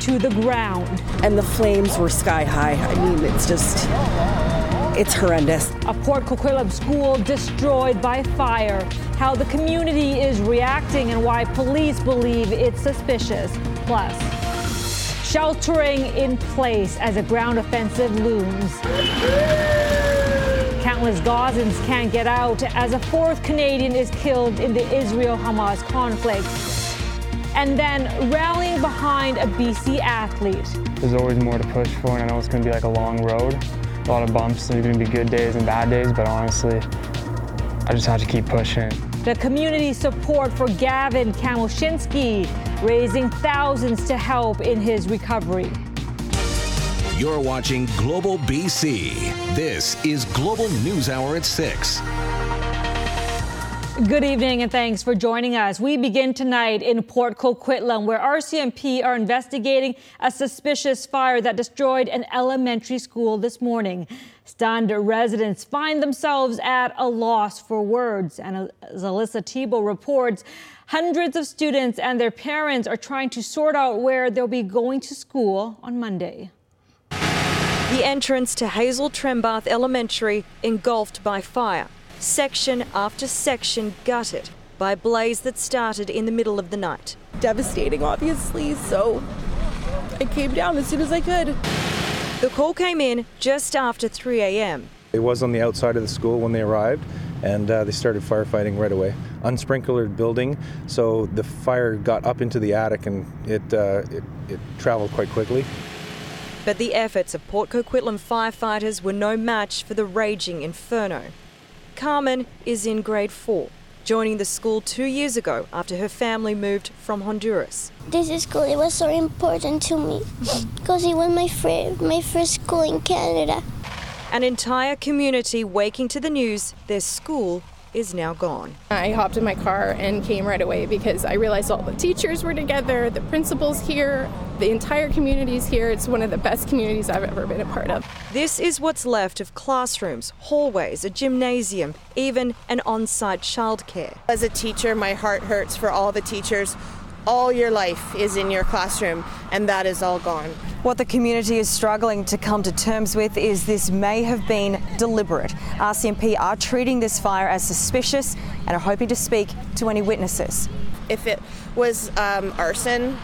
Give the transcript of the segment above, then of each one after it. To the ground. And the flames were sky high. I mean, it's horrendous. A Port Coquitlam school destroyed by fire. How the community is reacting and why police believe it's suspicious. Plus, sheltering in place as a ground offensive looms. Countless Gazans can't get out as a fourth Canadian is killed in the Israel-Hamas conflict. And then rallying behind a BC athlete. There's always more to push for, and I know it's going to be like a long road, a lot of bumps. There's going to be good days and bad days, but honestly, I just have to keep pushing. The community support for Gavin Kamolshinski, raising thousands to help in his recovery. You're watching Global BC. This is Global News Hour at 6. Good evening and thanks for joining us. We begin tonight in Port Coquitlam, where RCMP are investigating a suspicious fire that destroyed an elementary school this morning. Stunned residents find themselves at a loss for words. And as Alyssa Thibault reports, hundreds of students and their parents are trying to sort out where they'll be going to school on Monday. The entrance to Hazel Trembath Elementary engulfed by fire. Section after section gutted by a blaze that started in the middle of the night. Devastating, obviously, so I came down as soon as I could. The call came in just after 3 a.m. It was on the outside of the school when they arrived, and they started firefighting right away. Unsprinklered building, so the fire got up into the attic and it traveled quite quickly. But the efforts of Port Coquitlam firefighters were no match for the raging inferno. Carmen is in grade 4, joining the school 2 years ago after her family moved from Honduras. This school, it was so important to me because it was my first school in Canada. An entire community waking to the news their school is now gone. I hopped in my car and came right away because I realized all the teachers were together, the principal's here, the entire community's here. It's one of the best communities I've ever been a part of. This is what's left of classrooms, hallways, a gymnasium, even an on-site childcare. As a teacher, my heart hurts for all the teachers. All your life is in your classroom, and that is all gone. What the community is struggling to come to terms with is this may have been deliberate. RCMP are treating this fire as suspicious and are hoping to speak to any witnesses. If it was arson,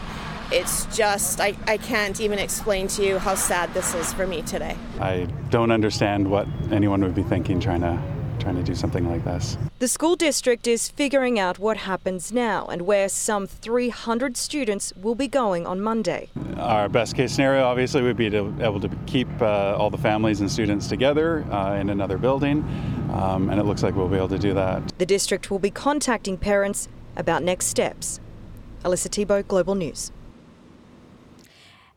it's just, I can't even explain to you how sad this is for me today. I don't understand what anyone would be thinking trying to do something like this. The school district is figuring out what happens now and where some 300 students will be going on Monday. Our best case scenario obviously would be to be able to keep all the families and students together in another building, and it looks like we'll be able to do that. The district will be contacting parents about next steps. Alyssa Thibault, Global News.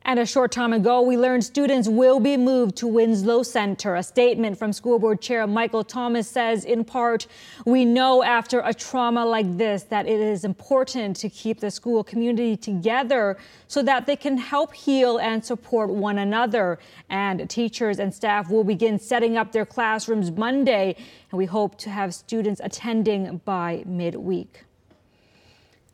And a short time ago, we learned students will be moved to Winslow Center. A statement from School Board Chair Michael Thomas says, in part, we know after a trauma like this that it is important to keep the school community together so that they can help heal and support one another. And teachers and staff will begin setting up their classrooms Monday, and we hope to have students attending by midweek.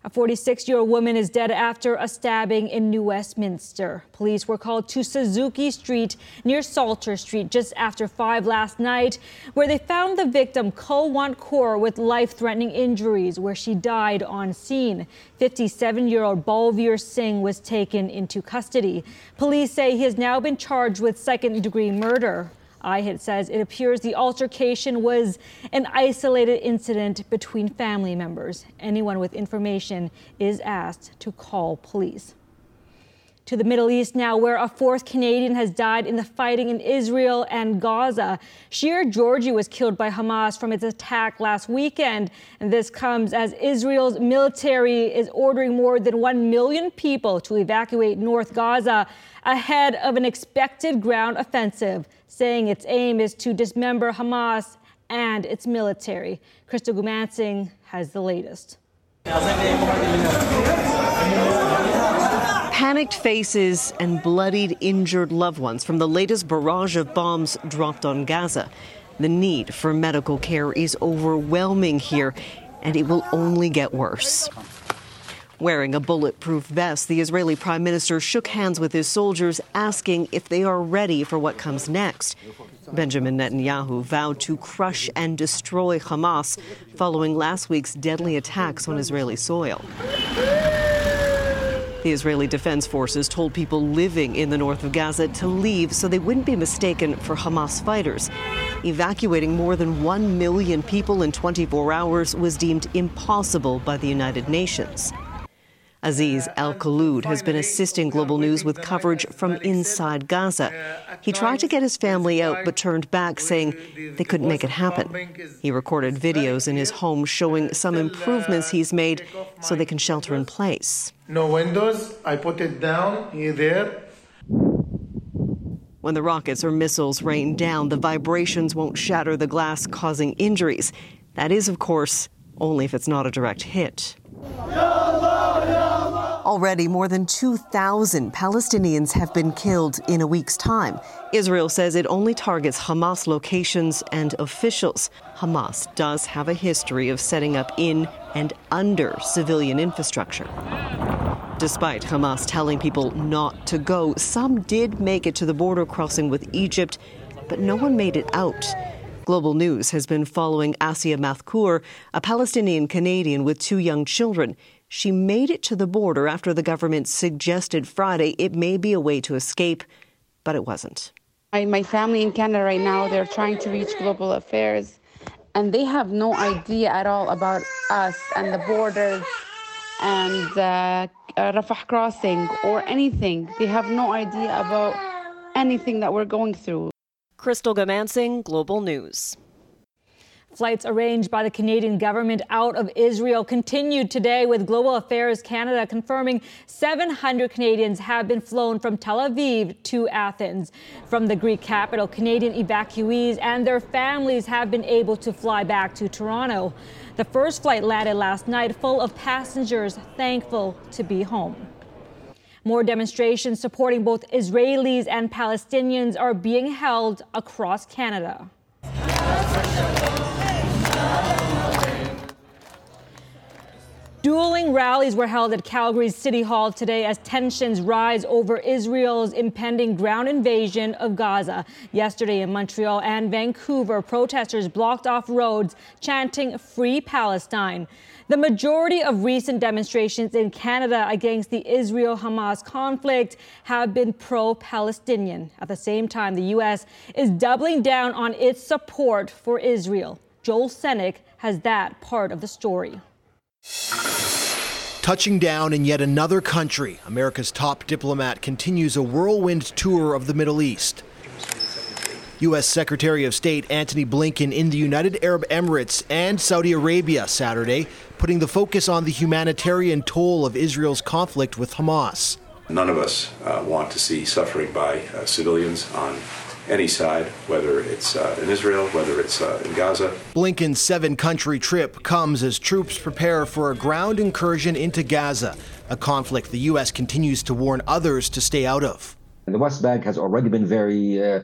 A 46-year-old woman is dead after a stabbing in New Westminster. Police were called to Suzuki Street near Salter Street just after 5 last night, where they found the victim, Kulwant Kaur, with life-threatening injuries, where she died on scene. 57-year-old Balveer Singh was taken into custody. Police say he has now been charged with second-degree murder. IHIT says it appears the altercation was an isolated incident between family members. Anyone with information is asked to call police. to the Middle East now, where a fourth Canadian has died in the fighting in Israel and Gaza. Shir Georgy was killed by Hamas from its attack last weekend. And this comes as Israel's military is ordering more than 1 million people to evacuate North Gaza ahead of an expected ground offensive, saying its aim is to dismember Hamas and its military. Crystal Gumansing has the latest. Panicked faces and bloodied, injured loved ones from the latest barrage of bombs dropped on Gaza. The need for medical care is overwhelming here, and it will only get worse. Wearing a bulletproof vest, the Israeli prime minister shook hands with his soldiers, asking if they are ready for what comes next. Benjamin Netanyahu vowed to crush and destroy Hamas following last week's deadly attacks on Israeli soil. The Israeli Defense Forces told people living in the north of Gaza to leave so they wouldn't be mistaken for Hamas fighters. Evacuating more than 1 million people in 24 hours was deemed impossible by the United Nations. Aziz Al-Khaloud has been assisting Global News with coverage from inside Gaza. He tried to get his family out but turned back, saying they couldn't make it happen. He recorded videos in his home showing some improvements he's made so they can shelter in place. No windows. I put it down here, there. When the rockets or missiles rain down, the vibrations won't shatter the glass, causing injuries. That is, of course, only if it's not a direct hit. Already, more than 2,000 Palestinians have been killed in a week's time. Israel says it only targets Hamas locations and officials. Hamas does have a history of setting up in and under civilian infrastructure. Despite Hamas telling people not to go, some did make it to the border crossing with Egypt, but no one made it out. Global News has been following Asia Mathkur, a Palestinian Canadian with two young children. She made it to the border after the government suggested Friday it may be a way to escape, but it wasn't. My family in Canada right now, they're trying to reach Global Affairs, and they have no idea at all about us and the borders and Rafah Crossing or anything. They have no idea about anything that we're going through. Crystal Gumansing, Global News. Flights arranged by the Canadian government out of Israel continued today, with Global Affairs Canada confirming 700 Canadians have been flown from Tel Aviv to Athens. From the Greek capital, Canadian evacuees and their families have been able to fly back to Toronto. The first flight landed last night, full of passengers thankful to be home. More demonstrations supporting both Israelis and Palestinians are being held across Canada. Dueling rallies were held at Calgary's City Hall today as tensions rise over Israel's impending ground invasion of Gaza. Yesterday in Montreal and Vancouver, protesters blocked off roads chanting "Free Palestine." The majority of recent demonstrations in Canada against the Israel-Hamas conflict have been pro-Palestinian. At the same time, the U.S. is doubling down on its support for Israel. Joel Senek has that part of the story. Touching down in yet another country, America's top diplomat continues a whirlwind tour of the Middle East. U.S. Secretary of State Antony Blinken in the United Arab Emirates and Saudi Arabia Saturday, putting the focus on the humanitarian toll of Israel's conflict with Hamas. None of us want to see suffering by civilians on any side, whether it's in Israel, whether it's in Gaza. Blinken's seven-country trip comes as troops prepare for a ground incursion into Gaza, a conflict the U.S. continues to warn others to stay out of. The West Bank has already been very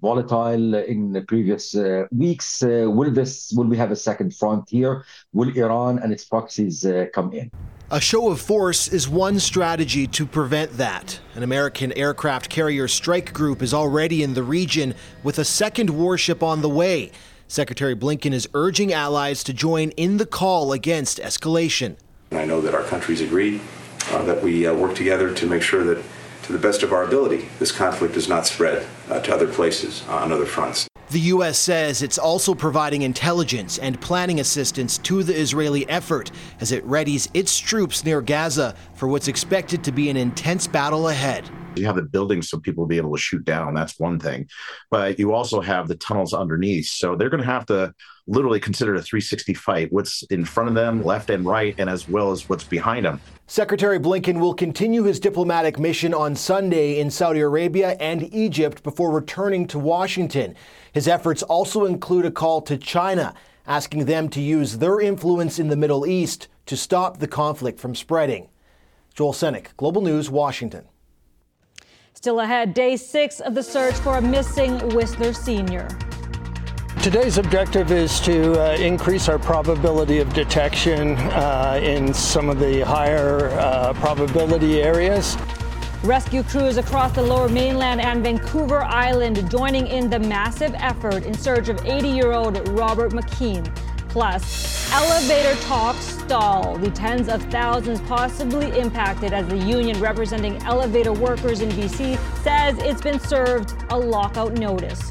volatile in the previous weeks. Will we have a second front here? Will Iran and its proxies come in? A show of force is one strategy to prevent that. An American aircraft carrier strike group is already in the region with a second warship on the way. Secretary Blinken is urging allies to join in the call against escalation. I know that our countries agreed that we work together to make sure that, to the best of our ability, this conflict does not spread to other places on other fronts. The U.S. says it's also providing intelligence and planning assistance to the Israeli effort as it readies its troops near Gaza for for what's expected to be an intense battle ahead. You have the buildings so people will be able to shoot down. That's one thing. But you also have the tunnels underneath. So they're going to have to literally consider a 360 fight. What's in front of them, left and right, and as well as what's behind them. Secretary Blinken will continue his diplomatic mission on Sunday in Saudi Arabia and Egypt before returning to Washington. His efforts also include a call to China, asking them to use their influence in the Middle East to stop the conflict from spreading. Joel Senek, Global News, Washington. Still ahead, day 6 of the search for a missing Whistler senior. Today's objective is to increase our probability of detection in some of the higher probability areas. Rescue crews across the Lower Mainland and Vancouver Island joining in the massive effort in search of 80-year-old Robert McKean. Plus, elevator talks stall. The tens of thousands possibly impacted as the union representing elevator workers in BC says it's been served a lockout notice.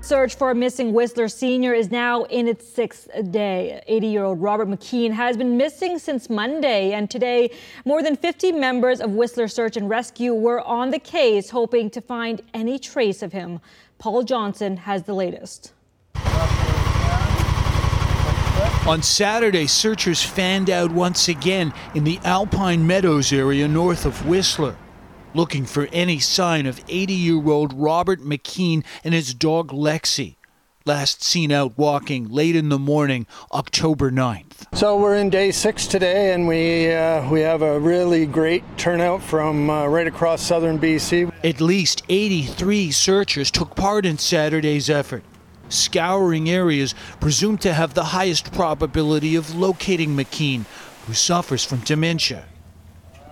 Search for a missing Whistler senior is now in its 6th day. 80-year-old Robert McKean has been missing since Monday, and today more than 50 members of Whistler Search and Rescue were on the case hoping to find any trace of him. Paul Johnson has the latest. On Saturday, searchers fanned out once again in the Alpine Meadows area north of Whistler, looking for any sign of 80-year-old Robert McKean and his dog Lexi, last seen out walking late in the morning, October 9th. So we're in day 6 today, and we have a really great turnout from right across southern BC. At least 83 searchers took part in Saturday's effort, scouring areas presumed to have the highest probability of locating McKean, who suffers from dementia.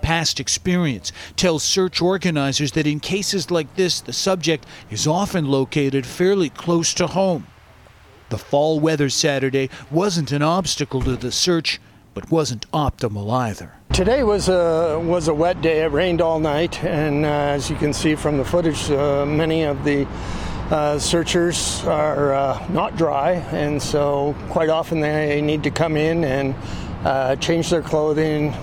Past experience tells search organizers that in cases like this, the subject is often located fairly close to home. The fall weather Saturday wasn't an obstacle to the search, but wasn't optimal either. Today was a wet day. It rained all night, and as you can see from the footage, many of the searchers are not dry, and so quite often they need to come in and change their clothing.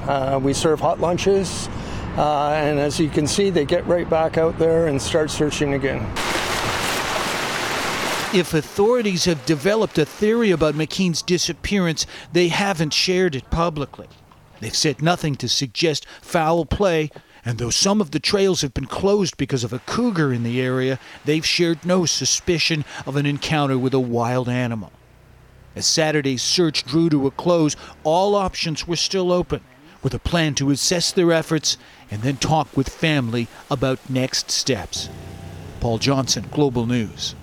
We serve hot lunches, and as you can see, they get right back out there and start searching again. If authorities have developed a theory about McKean's disappearance, they haven't shared it publicly. They've said nothing to suggest foul play, and though some of the trails have been closed because of a cougar in the area, they've shared no suspicion of an encounter with a wild animal. As Saturday's search drew to a close, all options were still open, with a plan to assess their efforts and then talk with family about next steps. Paul Johnson, Global News.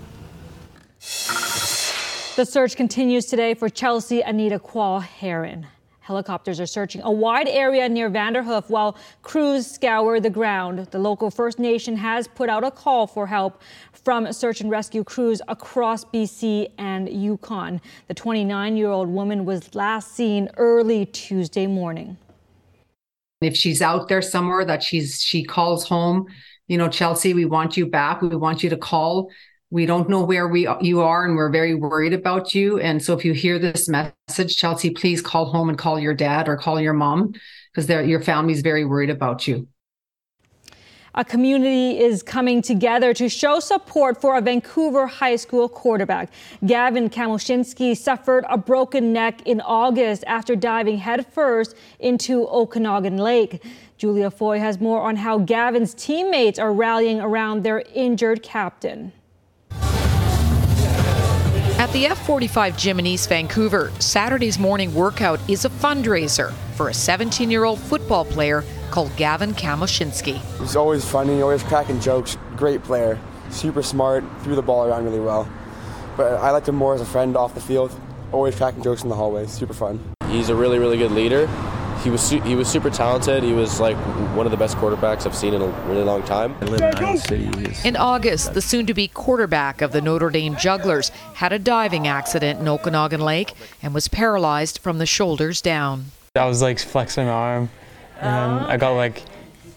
The search continues today for Chelsea Anita Qual Heron. Helicopters are searching a wide area near Vanderhoof while crews scour the ground. The local First Nation has put out a call for help from search and rescue crews across BC and Yukon. The 29-year-old woman was last seen early Tuesday morning. If she's out there somewhere that she calls home, you know, Chelsea, we want you back. We want you to call. We don't know where you are, and we're very worried about you. And so if you hear this message, Chelsea, please call home and call your dad or call your mom, because your family's very worried about you. A community is coming together to show support for a Vancouver high school quarterback. Gavin Kamolshinski suffered a broken neck in August after diving headfirst into Okanagan Lake. Julia Foy has more on how Gavin's teammates are rallying around their injured captain. At the F45 gym in East Vancouver, Saturday's morning workout is a fundraiser for a 17-year-old football player called Gavin Kamolshinski. He's always funny, always cracking jokes, great player, super smart, threw the ball around really well. But I liked him more as a friend off the field, always cracking jokes in the hallways, super fun. He's a really, really good leader. He was super talented. He was like one of the best quarterbacks I've seen in a really long time. In August, the soon-to-be quarterback of the Notre Dame Jugglers had a diving accident in Okanagan Lake and was paralyzed from the shoulders down. I was like flexing my arm and I got like,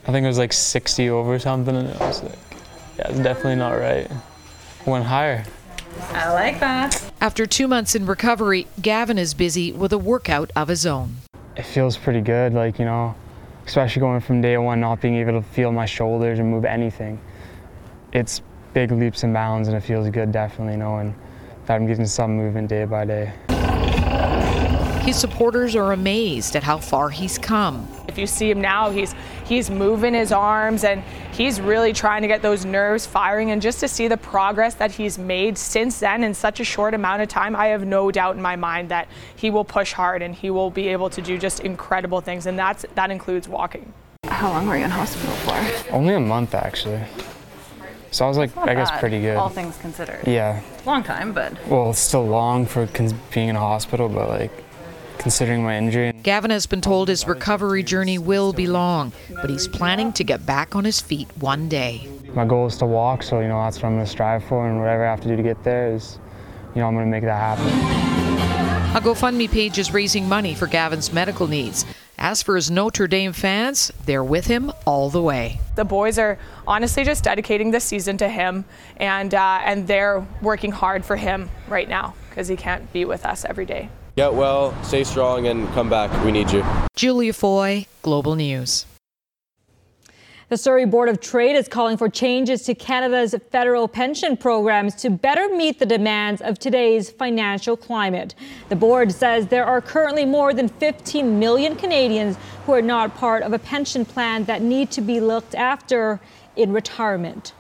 I think it was like 60 over something, and I was like, yeah, it's definitely not right. I went higher. I like that. After 2 months in recovery, Gavin is busy with a workout of his own. It feels pretty good, like, you know, especially going from day one, not being able to feel my shoulders and move anything. It's big leaps and bounds, and it feels good, definitely, knowing that I'm getting some movement day by day. His supporters are amazed at how far he's come. If you see him now, he's moving his arms and he's really trying to get those nerves firing, and just to see the progress that he's made since then in such a short amount of time, I have no doubt in my mind that he will push hard and he will be able to do just incredible things, and that includes walking. How long were you in hospital for? Only a month, actually. So I was like, I guess, pretty good. All things considered. Yeah. Long time, but. Well, it's still long for being in a hospital, but like, considering my injury. Gavin has been told his recovery journey will be long, but he's planning to get back on his feet one day. My goal is to walk, so you know that's what I'm going to strive for, and whatever I have to do to get there is, you know, I'm going to make that happen. A GoFundMe page is raising money for Gavin's medical needs. As for his Notre Dame fans, they're with him all the way. The boys are honestly just dedicating this season to him, and they're working hard for him right now because he can't be with us every day. Get well, stay strong, and come back. We need you. Julia Foy, Global News. The Surrey Board of Trade is calling for changes to Canada's federal pension programs to better meet the demands of today's financial climate. The board says there are currently more than 15 million Canadians who are not part of a pension plan that need to be looked after in retirement.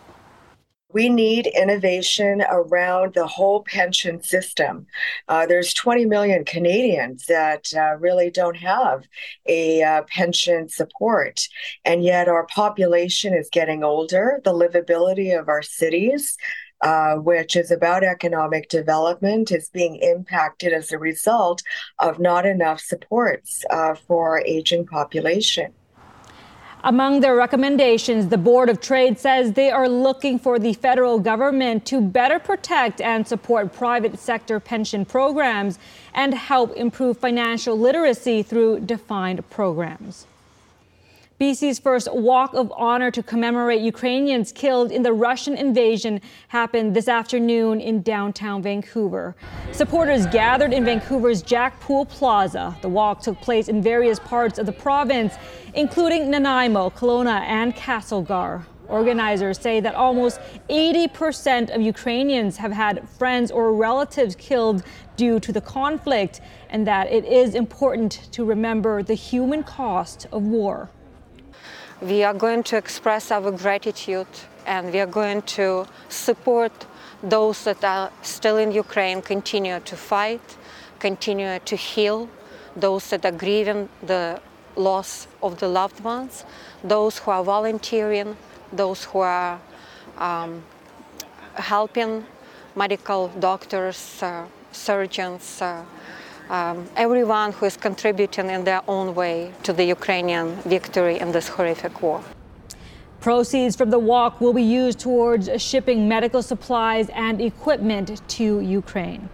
We need innovation around the whole pension system. There's 20 million Canadians that really don't have a pension support, and yet our population is getting older. The livability of our cities, which is about economic development, is being impacted as a result of not enough supports for our aging population. Among their recommendations, the Board of Trade says they are looking for the federal government to better protect and support private sector pension programs and help improve financial literacy through defined programs. BC's first walk of honor to commemorate Ukrainians killed in the Russian invasion happened this afternoon in downtown Vancouver. Supporters gathered in Vancouver's Jack Pool Plaza. The walk took place in various parts of the province, including Nanaimo, Kelowna, and Castlegar. Organizers say that almost 80% of Ukrainians have had friends or relatives killed due to the conflict, and that it is important to remember the human cost of war. We are going to express our gratitude, and we are going to support those that are still in Ukraine, continue to fight, continue to heal, those that are grieving the loss of the loved ones, those who are volunteering, those who are helping medical doctors, surgeons, everyone who is contributing in their own way to the Ukrainian victory in this horrific war. Proceeds from the walk will be used towards shipping medical supplies and equipment to Ukraine.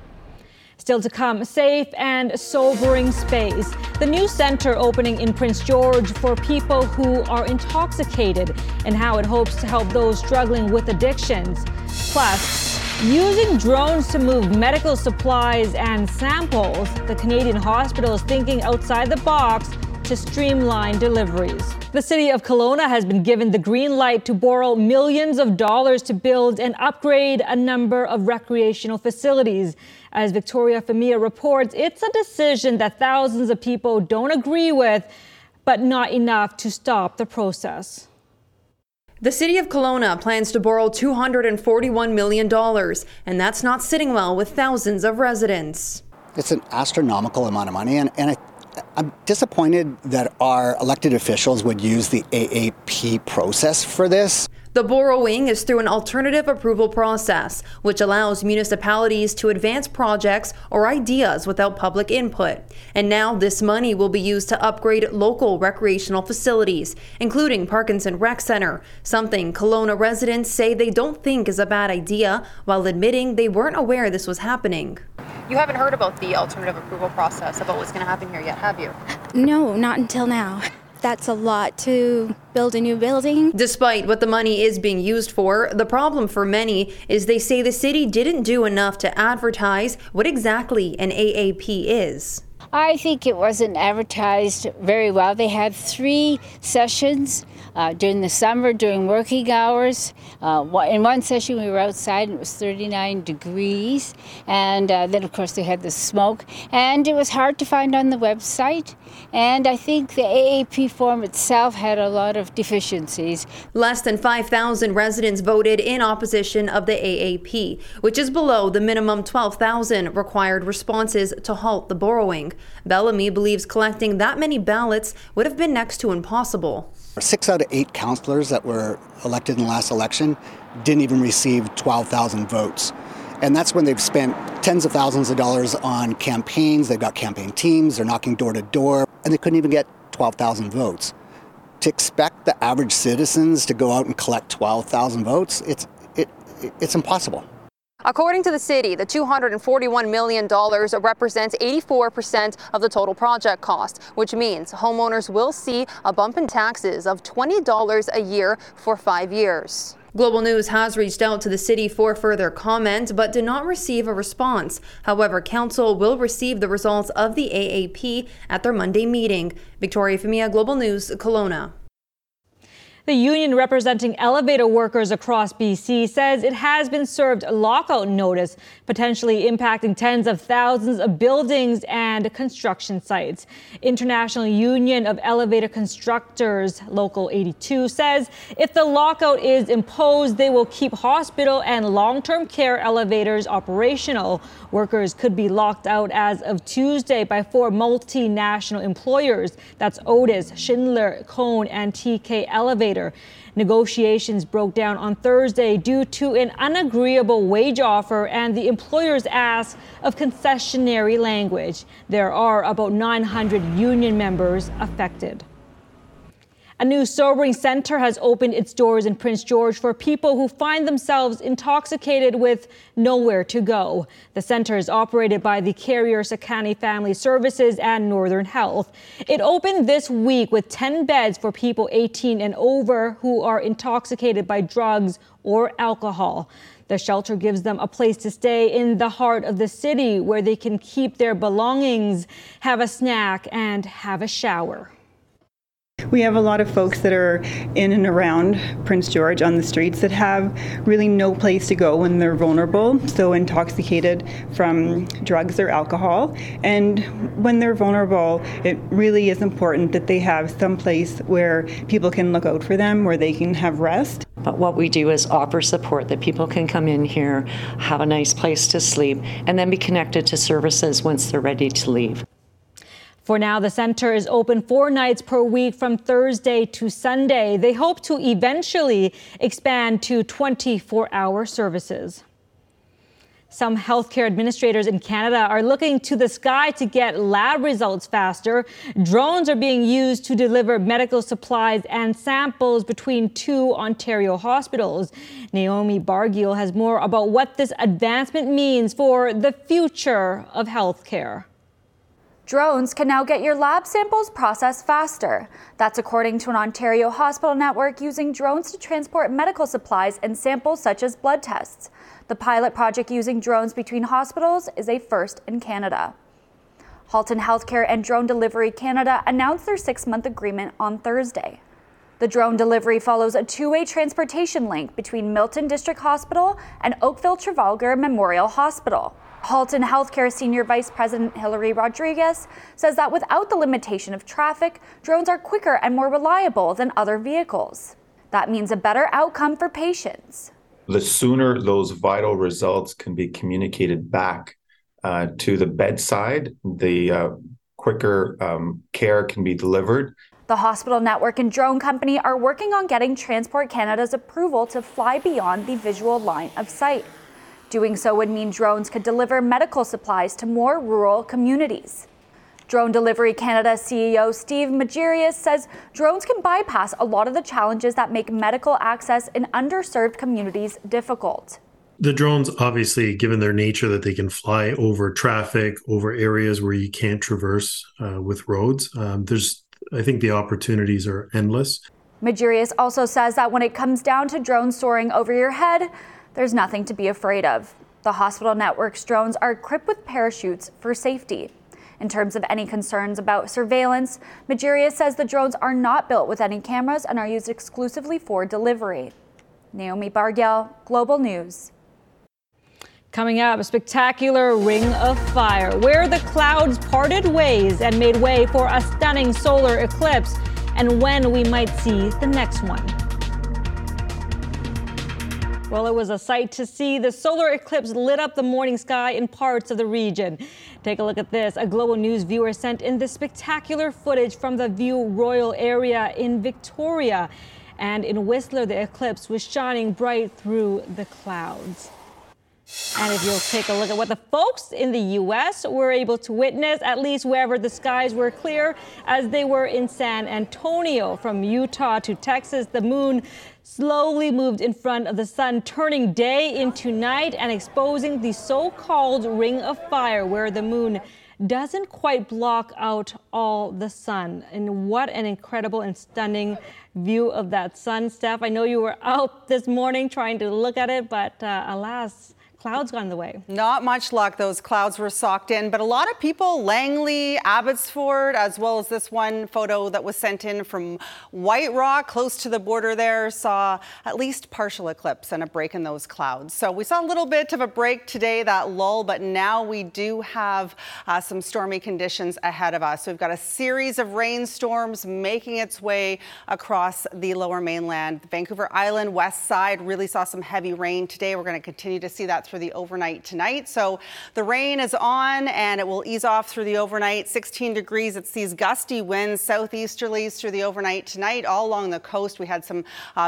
Still to come, safe and sobering space. The new center opening in Prince George for people who are intoxicated, and how it hopes to help those struggling with addictions. Plus, using drones to move medical supplies and samples, the Canadian hospital is thinking outside the box to streamline deliveries. The city of Kelowna has been given the green light to borrow millions of dollars to build and upgrade a number of recreational facilities. As Victoria Famia reports, it's a decision that thousands of people don't agree with, but not enough to stop the process. The city of Kelowna plans to borrow $241 million, and that's not sitting well with thousands of residents. It's an astronomical amount of money, and I'm disappointed that our elected officials would use the AAP process for this. The borrowing is through an alternative approval process, which allows municipalities to advance projects or ideas without public input. And now this money will be used to upgrade local recreational facilities, including Parkinson Rec Center, something Kelowna residents say they don't think is a bad idea, while admitting they weren't aware this was happening. You haven't heard about the alternative approval process, about what's going to happen here yet, have you? No, not until now. That's a lot to build a new building. Despite what the money is being used for, the problem for many is they say the city didn't do enough to advertise what exactly an AAP is. I think it wasn't advertised very well. They had 3 sessions during the summer, during working hours. In one session we were outside and it was 39 degrees. And then of course they had the smoke. And it was hard to find on the website. And I think the AAP form itself had a lot of deficiencies. Less than 5,000 residents voted in opposition of the AAP, which is below the minimum 12,000 required responses to halt the borrowing. Bellamy believes collecting that many ballots would have been next to impossible. 6 out of 8 councillors that were elected in the last election didn't even receive 12,000 votes. And that's when they've spent tens of thousands of dollars on campaigns. They've got campaign teams, they're knocking door to door, and they couldn't even get 12,000 votes. To expect the average citizens to go out and collect 12,000 votes, it's impossible. According to the city, the $241 million represents 84% of the total project cost, which means homeowners will see a bump in taxes of $20 a year for 5 years. Global News has reached out to the city for further comment, but did not receive a response. However, council will receive the results of the AAP at their Monday meeting. Victoria Femia, Global News, Kelowna. The union representing elevator workers across BC says it has been served a lockout notice, potentially impacting tens of thousands of buildings and construction sites. International Union of Elevator Constructors Local 82 says if the lockout is imposed, they will keep hospital and long-term care elevators operational. Workers could be locked out as of Tuesday by 4 multinational employers. That's Otis, Schindler, Cone, and TK Elevator. Negotiations broke down on Thursday due to an unagreeable wage offer and the employer's ask of concessionary language. There are about 900 union members affected. A new sobering center has opened its doors in Prince George for people who find themselves intoxicated with nowhere to go. The center is operated by the Carrier Sakani Family Services and Northern Health. It opened this week with 10 beds for people 18 and over who are intoxicated by drugs or alcohol. The shelter gives them a place to stay in the heart of the city where they can keep their belongings, have a snack, and have a shower. We have a lot of folks that are in and around Prince George on the streets that have really no place to go when they're vulnerable, so intoxicated from drugs or alcohol. And when they're vulnerable, it really is important that they have some place where people can look out for them, where they can have rest. But what we do is offer support that people can come in here, have a nice place to sleep, and then be connected to services once they're ready to leave. For now, the center is open 4 nights per week from Thursday to Sunday. They hope to eventually expand to 24-hour services. Some healthcare administrators in Canada are looking to the sky to get lab results faster. Drones are being used to deliver medical supplies and samples between 2 Ontario hospitals. Naomi Bargiel has more about what this advancement means for the future of healthcare. Drones can now get your lab samples processed faster. That's according to an Ontario hospital network using drones to transport medical supplies and samples such as blood tests. The pilot project using drones between hospitals is a first in Canada. Halton Healthcare and Drone Delivery Canada announced their 6-month agreement on Thursday. The drone delivery follows a 2-way transportation link between Milton District Hospital and Oakville-Trafalgar Memorial Hospital. Halton Healthcare Senior Vice President Hilary Rodriguez says that without the limitation of traffic, drones are quicker and more reliable than other vehicles. That means a better outcome for patients. The sooner those vital results can be communicated back to the bedside, the quicker care can be delivered. The The hospital network and drone company are working on getting Transport Canada's approval to fly beyond the visual line of sight. Doing so would mean drones could deliver medical supplies to more rural communities. Drone Delivery Canada CEO Steve Magirius says drones can bypass a lot of the challenges that make medical access in underserved communities difficult. The drones, obviously, given their nature that they can fly over traffic, over areas where you can't traverse with roads, I think the opportunities are endless. Magirius also says that when it comes down to drones soaring over your head, there's nothing to be afraid of. The hospital network's drones are equipped with parachutes for safety. In terms of any concerns about surveillance, Magirius says the drones are not built with any cameras and are used exclusively for delivery. Naomi Bargiel, Global News. Coming up, a spectacular ring of fire where the clouds parted ways and made way for a stunning solar eclipse, and when we might see the next one. Well, it was a sight to see. The solar eclipse lit up the morning sky in parts of the region. Take a look at this. A Global News viewer sent in this spectacular footage from the View Royal area in Victoria. And in Whistler, the eclipse was shining bright through the clouds. And if you'll take a look at what the folks in the U.S. were able to witness, at least wherever the skies were clear, as they were in San Antonio. From Utah to Texas, the moon slowly moved in front of the sun, turning day into night and exposing the so-called ring of fire, where the moon doesn't quite block out all the sun. And what an incredible and stunning view of that sun. Steph, I know you were out this morning trying to look at it, but alas, clouds got in the way. Not much luck. Those clouds were socked in, but a lot of people, Langley, Abbotsford, as well as this one photo that was sent in from White Rock, close to the border there, saw at least partial eclipse and a break in those clouds. So we saw a little bit of a break today, that lull, but now we do have some stormy conditions ahead of us. We've got a series of rainstorms making its way across the lower mainland. The Vancouver Island west side really saw some heavy rain today. We're going to continue to see that through the overnight tonight. So the rain is on and it will ease off through the overnight. 16 degrees. It's these gusty winds, southeasterlies through the overnight tonight. All along the coast, we had some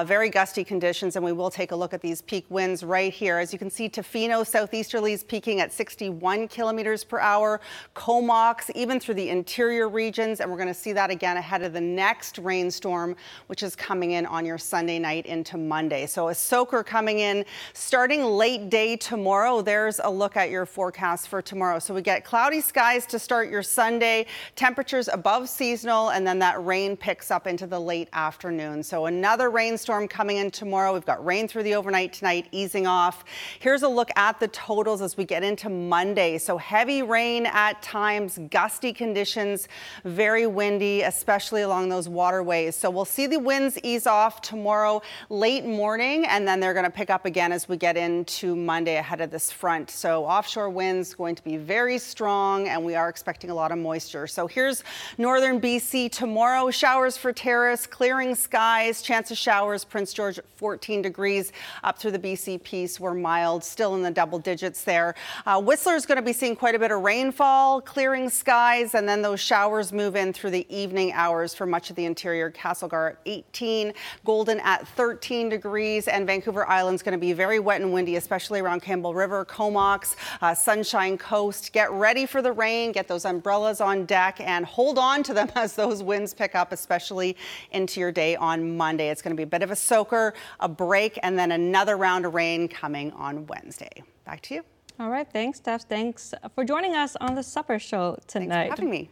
very gusty conditions, and we will take a look at these peak winds right here. As you can see, Tofino southeasterlies peaking at 61 kilometers per hour. Comox, even through the interior regions. And we're going to see that again ahead of the next rainstorm, which is coming in on your Sunday night into Monday. So a soaker coming in starting late day tomorrow. There's a look at your forecast for tomorrow. So we get cloudy skies to start your Sunday, temperatures above seasonal, and then that rain picks up into the late afternoon. So another rainstorm coming in tomorrow. We've got rain through the overnight tonight, easing off. Here's a look at the totals as we get into Monday. So heavy rain at times, gusty conditions, very windy, especially along those waterways. So we'll see the winds ease off tomorrow late morning, and then they're going to pick up again as we get into Monday ahead of this front. So offshore winds going to be very strong, and we are expecting a lot of moisture. So here's northern BC tomorrow. Showers for Terrace, clearing skies, chance of showers. Prince George at 14 degrees. Up through the BC piece, we're mild, still in the double digits there. Whistler is going to be seeing quite a bit of rainfall, clearing skies, and then those showers move in through the evening hours for much of the interior. Castlegar at 18, Golden at 13 degrees, and Vancouver Island's going to be very wet and windy, especially around Campbell River, Comox, Sunshine Coast. Get ready for the rain, get those umbrellas on deck, and hold on to them as those winds pick up, especially into your day on Monday. It's going to be a bit of a soaker, a break, and then another round of rain coming on Wednesday. Back to you. All right. Thanks, Steph. Thanks for joining us on the Supper Show tonight. Thanks for having me.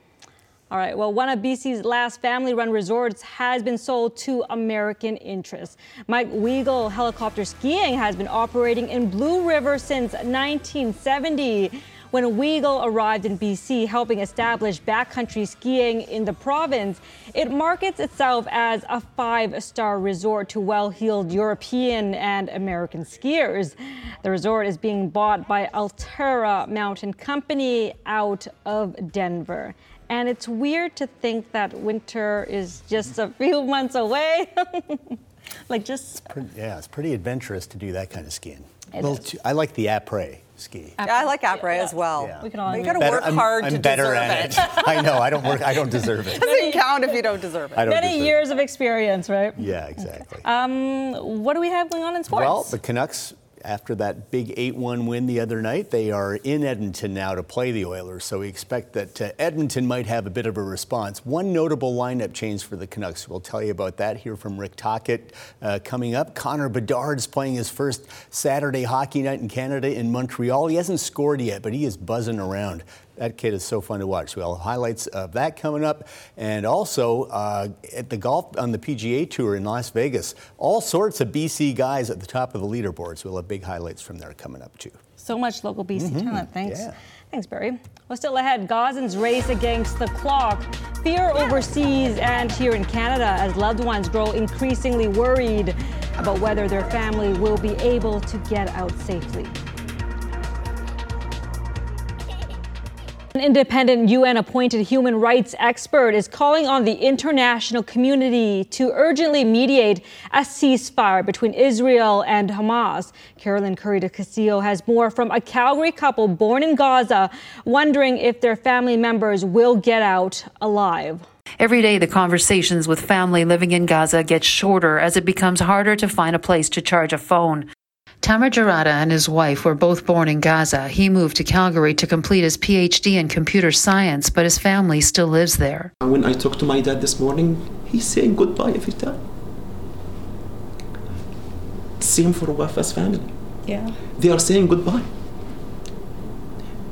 All right, well, one of BC's last family-run resorts has been sold to American interests. Mike Weigel Helicopter Skiing has been operating in Blue River since 1970, when Weigel arrived in BC, helping establish backcountry skiing in the province. It markets itself as a five-star resort to well-heeled European and American skiers. The resort is being bought by Alterra Mountain Company out of Denver. And it's weird to think that winter is just a few months away. Like just... it's pretty adventurous to do that kind of skiing. I like the après ski. I like après as well. Yeah. We can all you got to work hard to deserve it. I know. I don't deserve it. It doesn't count if you don't deserve it. Many years of experience, right? Yeah, exactly. Okay. What do we have going on in sports? Well, the Canucks, after that big 8-1 win the other night, they are in Edmonton now to play the Oilers, so we expect that Edmonton might have a bit of a response. One notable lineup change for the Canucks. We'll tell you about that here from Rick Tocchet coming up. Connor Bedard's playing his first Saturday hockey night in Canada in Montreal. He hasn't scored yet, but he is buzzing around. That kid is so fun to watch. We'll have highlights of that coming up. And also at the golf on the PGA Tour in Las Vegas, all sorts of BC guys at the top of the leaderboards. We'll have big highlights from there coming up, too. So much local BC talent. Thanks. Yeah. Thanks, Barry. Well, still ahead, Gazans race against the clock, fear overseas and here in Canada as loved ones grow increasingly worried about whether their family will be able to get out safely. An independent UN-appointed human rights expert is calling on the international community to urgently mediate a ceasefire between Israel and Hamas. Carolyn Curry de Castillo has more from a Calgary couple born in Gaza, wondering if their family members will get out alive. Every day, the conversations with family living in Gaza get shorter as it becomes harder to find a place to charge a phone. Tamer Jarada and his wife were both born in Gaza. He moved to Calgary to complete his PhD in computer science, but his family still lives there. When I talked to my dad this morning, he's saying goodbye every time. Same for Wafa's family. Yeah. They are saying goodbye.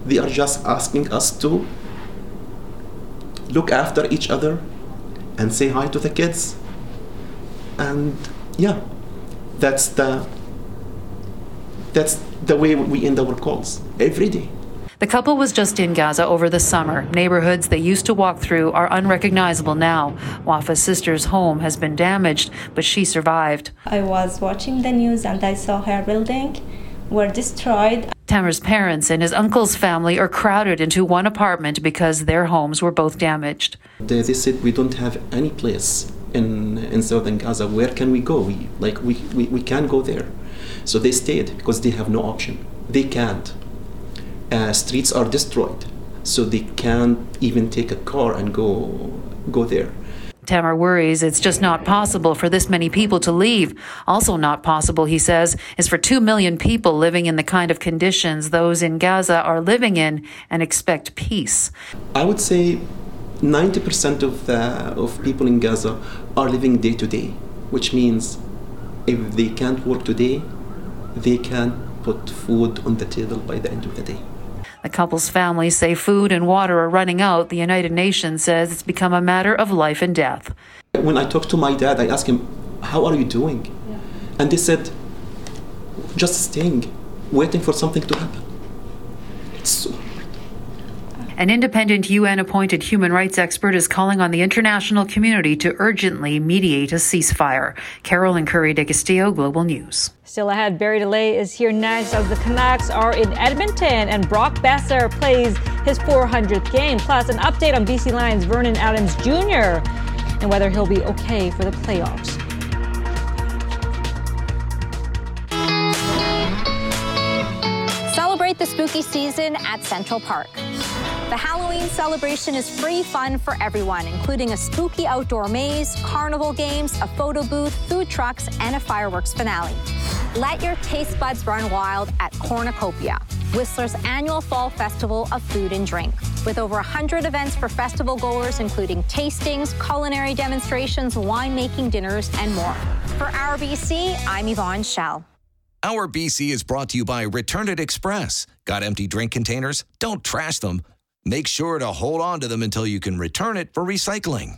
They are just asking us to look after each other and say hi to the kids. And yeah, that's the way we end our calls every day. The couple was just in Gaza over the summer. Neighborhoods they used to walk through are unrecognizable now. Wafa's sister's home has been damaged, but she survived. I was watching the news and I saw her building were destroyed. Tamer's parents and his uncle's family are crowded into one apartment because their homes were both damaged. They said we don't have any place in southern Gaza. Where can we go? We can't go there. So they stayed because they have no option. They can't. Streets are destroyed, so they can't even take a car and go there. Tamer worries it's just not possible for this many people to leave. Also not possible, he says, is for 2 million people living in the kind of conditions those in Gaza are living in and expect peace. I would say 90% of people in Gaza are living day to day, which means if they can't work today, they can't put food on the table by the end of the day. The couple's families say food and water are running out. The United Nations says it's become a matter of life and death. When I talked to my dad, I asked him, how are you doing? Yeah. And they said, just staying, waiting for something to happen. It's so hard. An independent UN-appointed human rights expert is calling on the international community to urgently mediate a ceasefire. Carolyn Curry de Castillo, Global News. Still ahead, Barry DeLay is here next as the Canucks are in Edmonton and Brock Besser plays his 400th game. Plus, an update on BC Lions Vernon Adams Jr. and whether he'll be okay for the playoffs. Celebrate the spooky season at Central Park. The Halloween celebration is free fun for everyone, including a spooky outdoor maze, carnival games, a photo booth, food trucks, and a fireworks finale. Let your taste buds run wild at Cornucopia, Whistler's annual fall festival of food and drink. With over 100 events for festival goers, including tastings, culinary demonstrations, winemaking dinners, and more. For Our BC, I'm Yvonne Schell. Our BC is brought to you by Return It Express. Got empty drink containers? Don't trash them. Make sure to hold on to them until you can return it for recycling.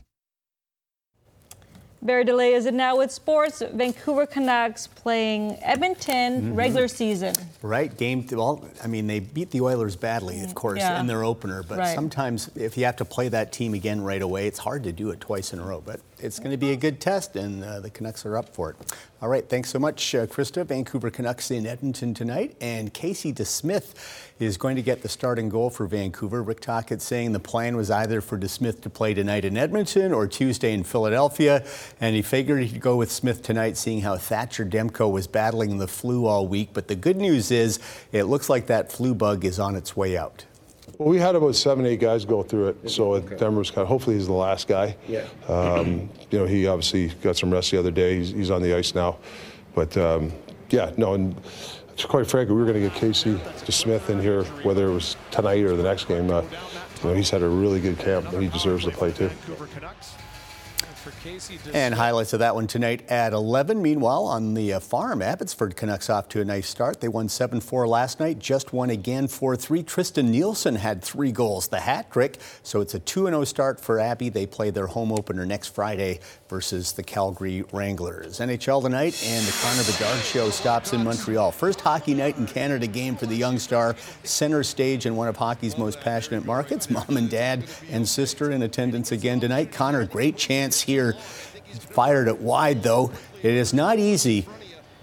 Barry DeLay is in now with sports. Vancouver Canucks playing Edmonton regular season. Right, they beat the Oilers badly, of course, in their opener. But sometimes if you have to play that team again right away, it's hard to do it twice in a row. But it's going to be a good test, and the Canucks are up for it. All right, thanks so much, Krista. Vancouver Canucks in Edmonton tonight. And Casey DeSmith is going to get the starting goal for Vancouver. Rick Tocchet saying the plan was either for DeSmith to play tonight in Edmonton or Tuesday in Philadelphia. and he figured he'd go with Smith tonight, seeing how Thatcher Demko was battling the flu all week. But the good news is it looks like that flu bug is on its way out. Well, we had about 7, 8 guys go through it, so okay. Denver's kind of, hopefully he's the last guy. Yeah. You know, he obviously got some rest the other day. He's on the ice now. But, yeah, no, and quite frankly, we were going to get Casey to Smith in here, whether it was tonight or the next game. You know, he's had a really good camp, and he deserves to play, too. And highlights of that one tonight at 11. Meanwhile, on the farm, Abbotsford Canucks off to a nice start. They won 7-4 last night, just won again 4-3. Tristan Nielsen had 3 goals, the hat trick. So it's a 2-0 start for Abbey. They play their home opener next Friday versus the Calgary Wranglers. NHL tonight, and the Connor Bedard show stops in Montreal. First hockey night in Canada game for the young star. Center stage in one of hockey's most passionate markets. Mom and dad and sister in attendance again tonight. Connor, great chance here. Fired it wide, though. It is not easy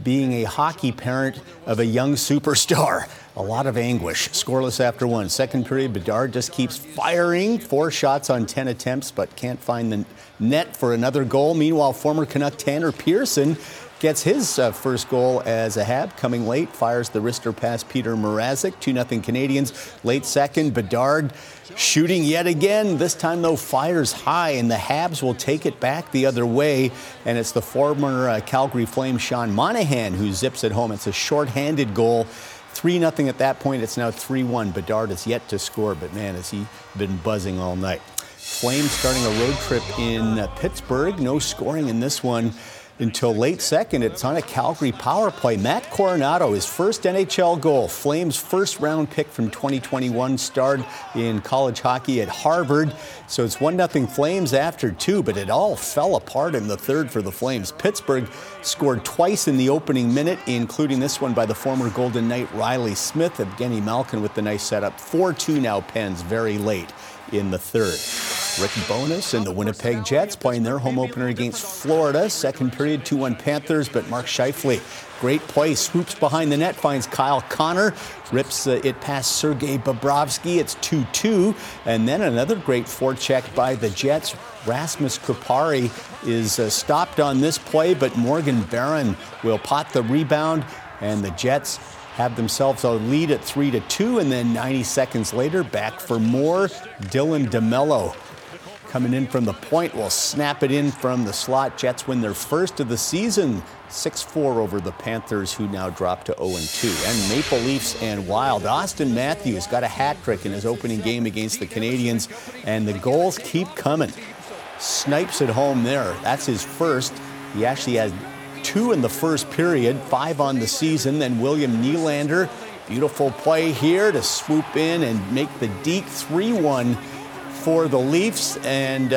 being a hockey parent of a young superstar. A lot of anguish. Scoreless after one. Second period, Bedard just keeps firing. 4 shots on 10 attempts, but can't find the net for another goal. Meanwhile, former Canuck Tanner Pearson gets his first goal as a Hab, coming late. Fires the wrister past Peter Mrazek. 2-0 Canadians. Late second, Bedard shooting yet again. This time, though, fires high, and the Habs will take it back the other way. And it's the former Calgary Flame, Sean Monahan, who zips it home. It's a shorthanded goal. 3-0 at that point. It's now 3-1. Bedard has yet to score, but, man, has he been buzzing all night. Flames starting a road trip in Pittsburgh. No scoring in this one until late second. It's on a Calgary power play. Matt Coronado, his first NHL goal. Flames' first round pick from 2021, starred in college hockey at Harvard. So it's 1-0 Flames after 2, but it all fell apart in the third for the Flames. Pittsburgh scored twice in the opening minute, including this one by the former Golden Knight Riley Smith. Evgeny Malkin with the nice setup. 4-2 now Pens very late in the third. Rick Bowness and the Winnipeg Jets playing their home opener against Florida. Second period, 2-1 Panthers, but Mark Scheifele, great play, swoops behind the net, finds Kyle Connor, rips it past Sergei Bobrovsky. It's 2-2, and then another great forecheck by the Jets. Rasmus Kupari is stopped on this play, but Morgan Barron will pot the rebound, and the Jets have themselves a lead at 3-2, and then 90 seconds later, back for more. Dylan DeMello coming in from the point will snap it in from the slot. Jets win their first of the season, 6-4 over the Panthers, who now drop to 0-2. And Maple Leafs and Wild. Austin Matthews got a hat trick in his opening game against the Canadians, and the goals keep coming. Snipes it home there. That's his first. He actually has 2 in the first period, 5 on the season. Then William Nylander, beautiful play here to swoop in and make the deke. 3-1 for the Leafs, and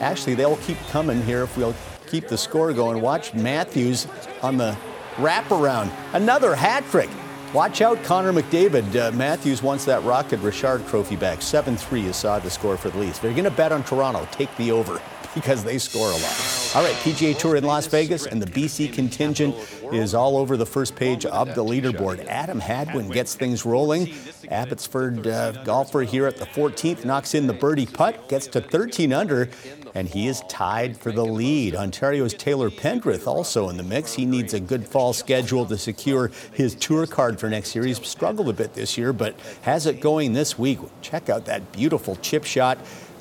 actually they'll keep coming here if we'll keep the score going. Watch Matthews on the wraparound. Another hat trick. Watch out, Connor McDavid. Matthews wants that Rocket Richard trophy back. 7-3 is the score for the Leafs. They're going to bet on Toronto. Take the over, because they score a lot. All right, PGA Tour in Las Vegas, and the BC contingent is all over the first page of the leaderboard. Adam Hadwin gets things rolling. Abbotsford golfer here at the 14th knocks in the birdie putt, gets to 13 under, and he is tied for the lead. Ontario's Taylor Pendrith also in the mix. He needs a good fall schedule to secure his tour card for next year. He's struggled a bit this year, but has it going this week. Check out that beautiful chip shot.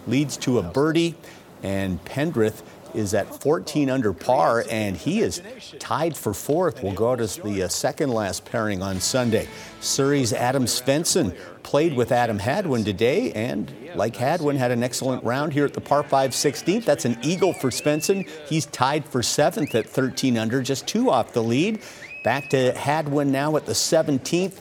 Leads to a birdie. And Pendrith is at 14 under par, and he is tied for fourth. Will go to the second last pairing on Sunday. Surrey's Adam Svensson played with Adam Hadwin today, and like Hadwin, had an excellent round here at the par 5 16th. That's an eagle for Svensson. He's tied for seventh at 13 under, just 2 off the lead. Back to Hadwin now at the 17th.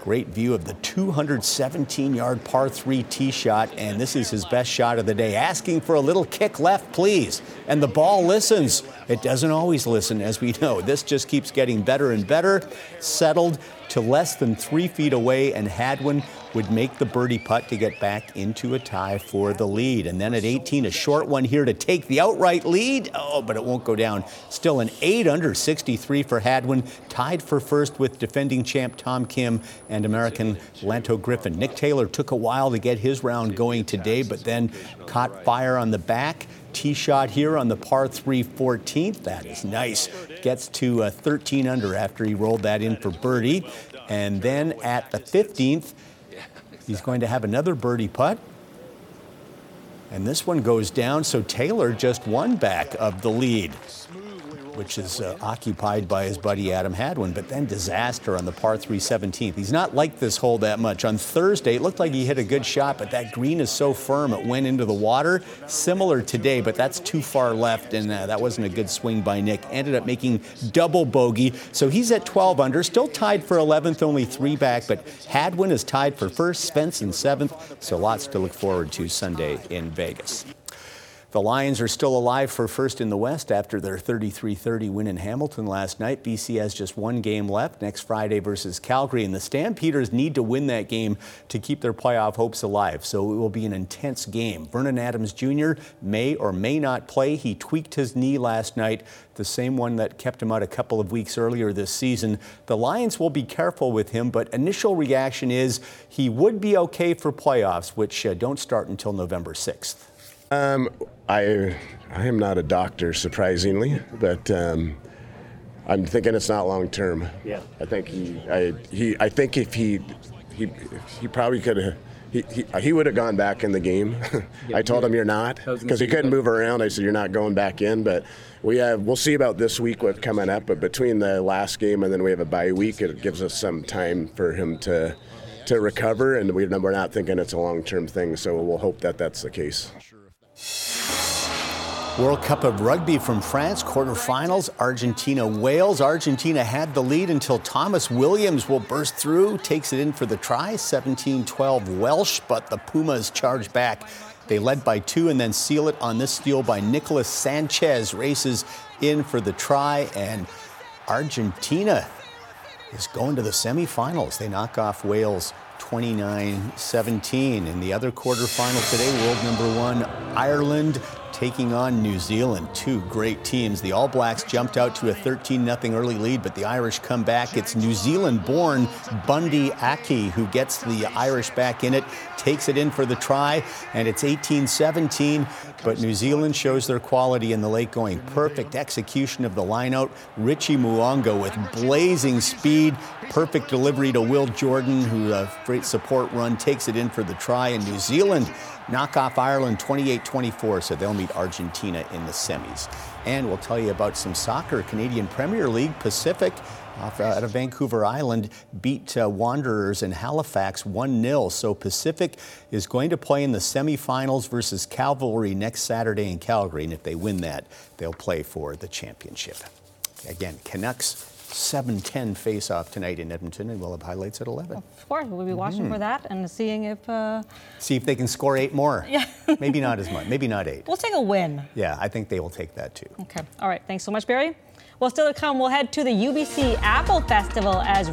Great view of the 217-yard par 3 tee shot, and this is his best shot of the day. Asking for a little kick left, please. And the ball listens. It doesn't always listen, as we know. This just keeps getting better and better. Settled to less than 3 feet away, and Hadwin would make the birdie putt to get back into a tie for the lead. And then at 18, a short one here to take the outright lead. Oh, but it won't go down. Still an 8 under 63 for Hadwin, tied for first with defending champ Tom Kim and American Lanto Griffin. Nick Taylor took a while to get his round going today, but then caught fire on the back. Tee shot here on the par 3 14th. That is nice. Gets to 13 under after he rolled that in for birdie. And then at the 15th, he's going to have another birdie putt. And this one goes down, so Taylor just one back of the lead, which is occupied by his buddy Adam Hadwin. But then disaster on the par 3 17th. He's not liked this hole that much. On Thursday, it looked like he hit a good shot, but that green is so firm it went into the water. Similar today, but that's too far left, and that wasn't a good swing by Nick. Ended up making double bogey, so he's at 12 under, still tied for 11th, only 3 back, but Hadwin is tied for first, Spence in 7th, so lots to look forward to Sunday in Vegas. The Lions are still alive for first in the West after their 33-30 win in Hamilton last night. BC has just one game left next Friday versus Calgary, and the Stampeders need to win that game to keep their playoff hopes alive. So it will be an intense game. Vernon Adams Jr. may or may not play. He tweaked his knee last night, the same one that kept him out a couple of weeks earlier this season. The Lions will be careful with him, but initial reaction is he would be okay for playoffs, which don't start until November 6th. I am not a doctor, surprisingly, but I'm thinking it's not long term. Yeah. I think he would have gone back in the game. Yeah, I told him you're not, because he couldn't move around. I said you're not going back in, but we'll see about this week what's coming up. But between the last game and then we have a bye week, it gives us some time for him to recover, and we're not thinking it's a long term thing. So we'll hope that that's the case. World Cup of Rugby from France, quarterfinals, Argentina-Wales. Argentina had the lead until Thomas Williams will burst through, takes it in for the try, 17-12 Welsh, but the Pumas charge back. They led by 2 and then seal it on this steal by Nicolas Sanchez, races in for the try, and Argentina is going to the semifinals. They knock off Wales 29-17. In the other quarterfinal today, world number 1, Ireland, taking on New Zealand. Two great teams. The All Blacks jumped out to a 13-0 early lead, but the Irish come back. It's New Zealand-born Bundy Aki who gets the Irish back in it, takes it in for the try, and it's 18-17, but New Zealand shows their quality in the late going. Perfect execution of the lineout. Richie Mwongo with blazing speed. Perfect delivery to Will Jordan, who a great support run, takes it in for the try, and New Zealand knock off Ireland 28-24, so they'll meet Argentina in the semis. And we'll tell you about some soccer. Canadian Premier League Pacific out of Vancouver Island beat Wanderers in Halifax 1-0. So Pacific is going to play in the semifinals versus Cavalry next Saturday in Calgary. And if they win that, they'll play for the championship. Again, Canucks 7:10 face-off tonight in Edmonton, and we'll have highlights at 11. Of course, we'll be watching for that and seeing if... See if they can score 8 more. Yeah. Maybe not as much. Maybe not 8. We'll take a win. Yeah, I think they will take that too. Okay. All right. Thanks so much, Barry. Well, still to come, we'll head to the UBC Apple Festival as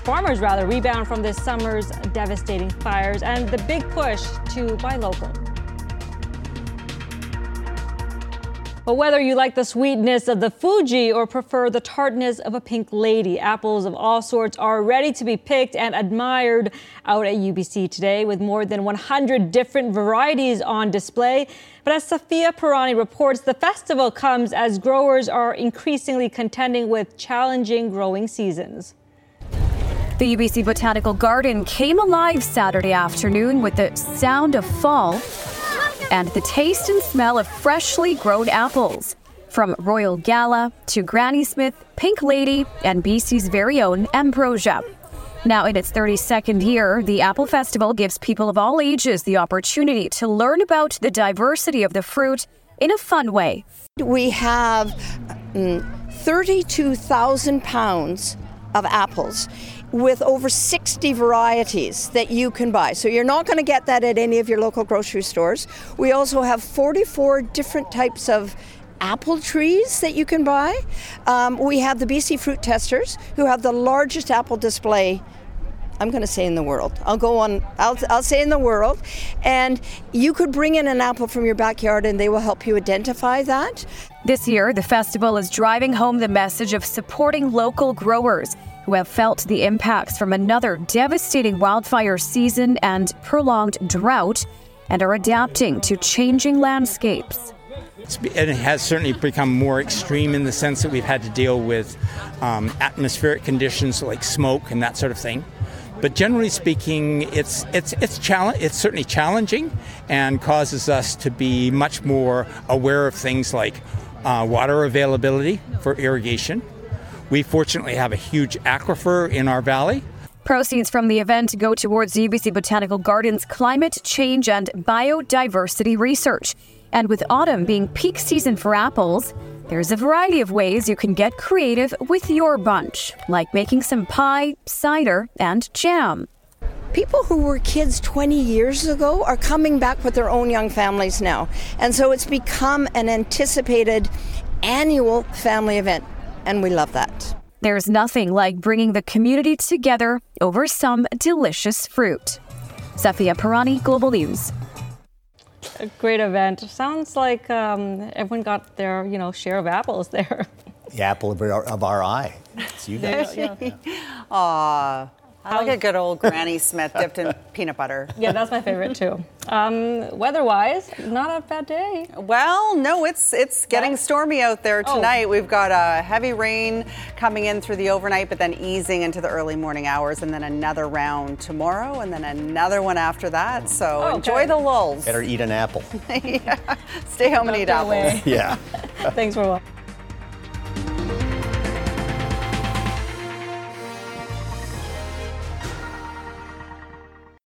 farmers rebound from this summer's devastating fires and the big push to buy local. But whether you like the sweetness of the Fuji or prefer the tartness of a pink lady, apples of all sorts are ready to be picked and admired out at UBC today, with more than 100 different varieties on display. But as Sophia Pirani reports, the festival comes as growers are increasingly contending with challenging growing seasons. The UBC Botanical Garden came alive Saturday afternoon with the sound of fall and the taste and smell of freshly grown apples. From Royal Gala to Granny Smith, Pink Lady, and BC's very own Ambrosia. Now in its 32nd year, the Apple Festival gives people of all ages the opportunity to learn about the diversity of the fruit in a fun way. We have 32,000 pounds of apples with over 60 varieties that you can buy. So you're not going to get that at any of your local grocery stores. We also have 44 different types of apple trees that you can buy. We have the BC Fruit Testers, who have the largest apple display I'm going to say in the world. I'll say in the world. And you could bring in an apple from your backyard and they will help you identify that. This year, the festival is driving home the message of supporting local growers who have felt the impacts from another devastating wildfire season and prolonged drought and are adapting to changing landscapes. And it has certainly become more extreme in the sense that we've had to deal with atmospheric conditions like smoke and that sort of thing. But generally speaking, it's certainly challenging and causes us to be much more aware of things like water availability for irrigation. We fortunately have a huge aquifer in our valley. Proceeds from the event go towards UBC Botanical Gardens climate change and biodiversity research. And with autumn being peak season for apples, there's a variety of ways you can get creative with your bunch, like making some pie, cider, and jam. People who were kids 20 years ago are coming back with their own young families now. And so it's become an anticipated annual family event, and we love that. There's nothing like bringing the community together over some delicious fruit. Safiya Pirani, Global News. A great event. Sounds like everyone got their, share of apples there. The apple of our eye. It's you guys. Yeah. Aw, I like a good old Granny Smith dipped in peanut butter. Yeah, that's my favorite too. Weather-wise, not a bad day. Well, no, it's getting stormy out there tonight. Oh. We've got heavy rain coming in through the overnight, but then easing into the early morning hours, and then another round tomorrow, and then another one after that. So enjoy the lulls. Better eat an apple. Yeah. Stay home and eat apples. Yeah. Thanks for watching.